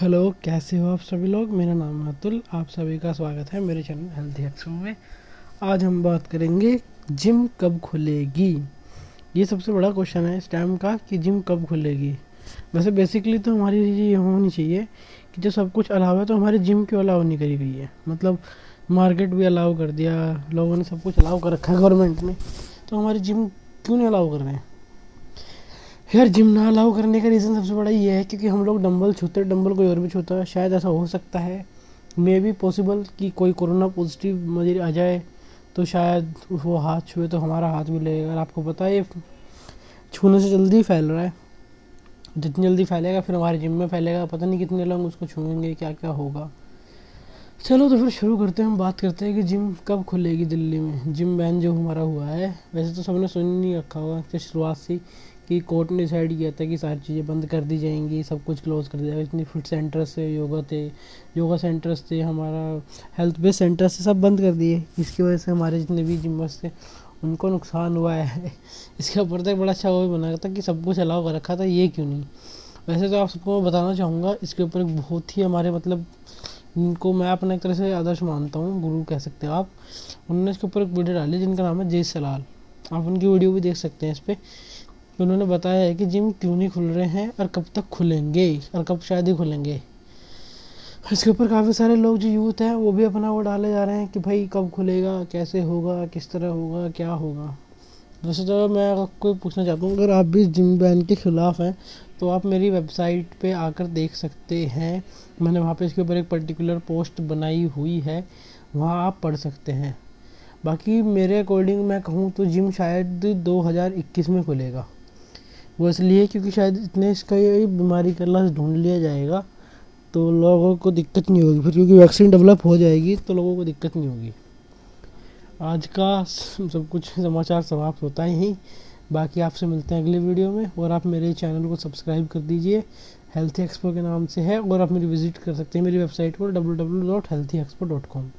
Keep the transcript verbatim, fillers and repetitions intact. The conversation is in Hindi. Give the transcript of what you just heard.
हेलो, कैसे हो आप सभी लोग। मेरा नाम है अतुल, आप सभी का स्वागत है मेरे चैनल हेल्थ एक्सपो में। आज हम बात करेंगे जिम कब खुलेगी। ये सबसे बड़ा क्वेश्चन है इस टाइम का कि जिम कब खुलेगी। वैसे बेसिकली तो हमारी ये होनी चाहिए कि जो सब कुछ अलाव है तो हमारे जिम क्यों अलाव नहीं करी गई है। मतलब मार्केट भी अलाउ कर दिया, लोगों ने सब कुछ अलाउ कर रखा है गवर्नमेंट ने, तो हमारे जिम क्यों नहीं अलाउ कर रहे हैं। यार, जिम ना अलाउ करने का रीज़न सबसे बड़ा ये है क्योंकि हम लोग डंबल छूते हैं, डंबल कोई और भी छूता है। शायद ऐसा हो सकता है, मे बी पॉसिबल कि कोई कोरोना पॉजिटिव मरीज आ जाए तो शायद वो हाथ छुए तो हमारा हाथ भी लगेगा। और आपको पता है ये छूने से जल्दी फैल रहा है, जितनी जल्दी फैलेगा फिर हमारे जिम में फैलेगा, पता नहीं कितने लोग उसको छूएंगे, क्या क्या होगा। चलो तो फिर शुरू करते हैं। हम बात करते हैं कि जिम कब खुलेगी दिल्ली में। जिम बैन जो हमारा हुआ है, वैसे तो सबने सुन नहीं रखा होगा कि शुरुआत से कि कोर्ट ने डिसाइड किया था कि सारी चीज़ें बंद कर दी जाएंगी, सब कुछ क्लोज कर दिया। इतने फिट सेंटर्स थे, योगा थे योगा सेंटर्स थे, हमारा हेल्थ बेस सेंटर्स थे, सब बंद कर दिए। इसकी वजह से हमारे जितने भी जिम्स थे उनको नुकसान हुआ है। इसका पर्दा बड़ा अच्छा वो भी बना था कि सब कुछ अलाउ कर रखा था, ये क्यों नहीं। वैसे तो आप सबको मैं बताना चाहूँगा इसके ऊपर बहुत ही हमारे मतलब उनको मैं अपने एक तरह से आदर्श मानता हूँ, गुरु कह सकते हो आप। उन्होंने इसके ऊपर एक वीडियो डाली जिनका नाम है जयसलाल, आप उनकी वीडियो भी देख सकते हैं। इस पर उन्होंने बताया है कि जिम क्यों नहीं खुल रहे हैं और कब तक खुलेंगे और कब शायद ही खुलेंगे। इसके ऊपर काफ़ी सारे लोग जो यूथ हैं वो भी अपना वो डाले जा रहे हैं कि भाई कब खुलेगा, कैसे होगा, किस तरह होगा, क्या होगा। वैसे तो मैं आपको पूछना चाहता हूँ, अगर आप भी जिम बैन के खिलाफ हैं तो आप मेरी वेबसाइट पे आकर देख सकते हैं। मैंने वहाँ पे इसके ऊपर एक पर्टिकुलर पोस्ट बनाई हुई है, वहाँ आप पढ़ सकते हैं। बाकी मेरे अकॉर्डिंग मैं कहूँ तो जिम शायद दो हज़ार इक्कीस में खुलेगा। वो इसलिए क्योंकि शायद इतने इसका ये बीमारी का इलाज ढूंढ लिया जाएगा तो लोगों को दिक्कत नहीं होगी फिर, क्योंकि वैक्सीन डेवलप हो जाएगी तो लोगों को दिक्कत नहीं होगी। आज का सब कुछ समाचार समाप्त होता है यहीं। बाकी आपसे मिलते हैं अगले वीडियो में, और आप मेरे चैनल को सब्सक्राइब कर दीजिए, हेल्थ एक्सपो के नाम से है। और आप मेरी विजिट कर सकते हैं मेरी वेबसाइट पर W W W dot healthy expo dot com.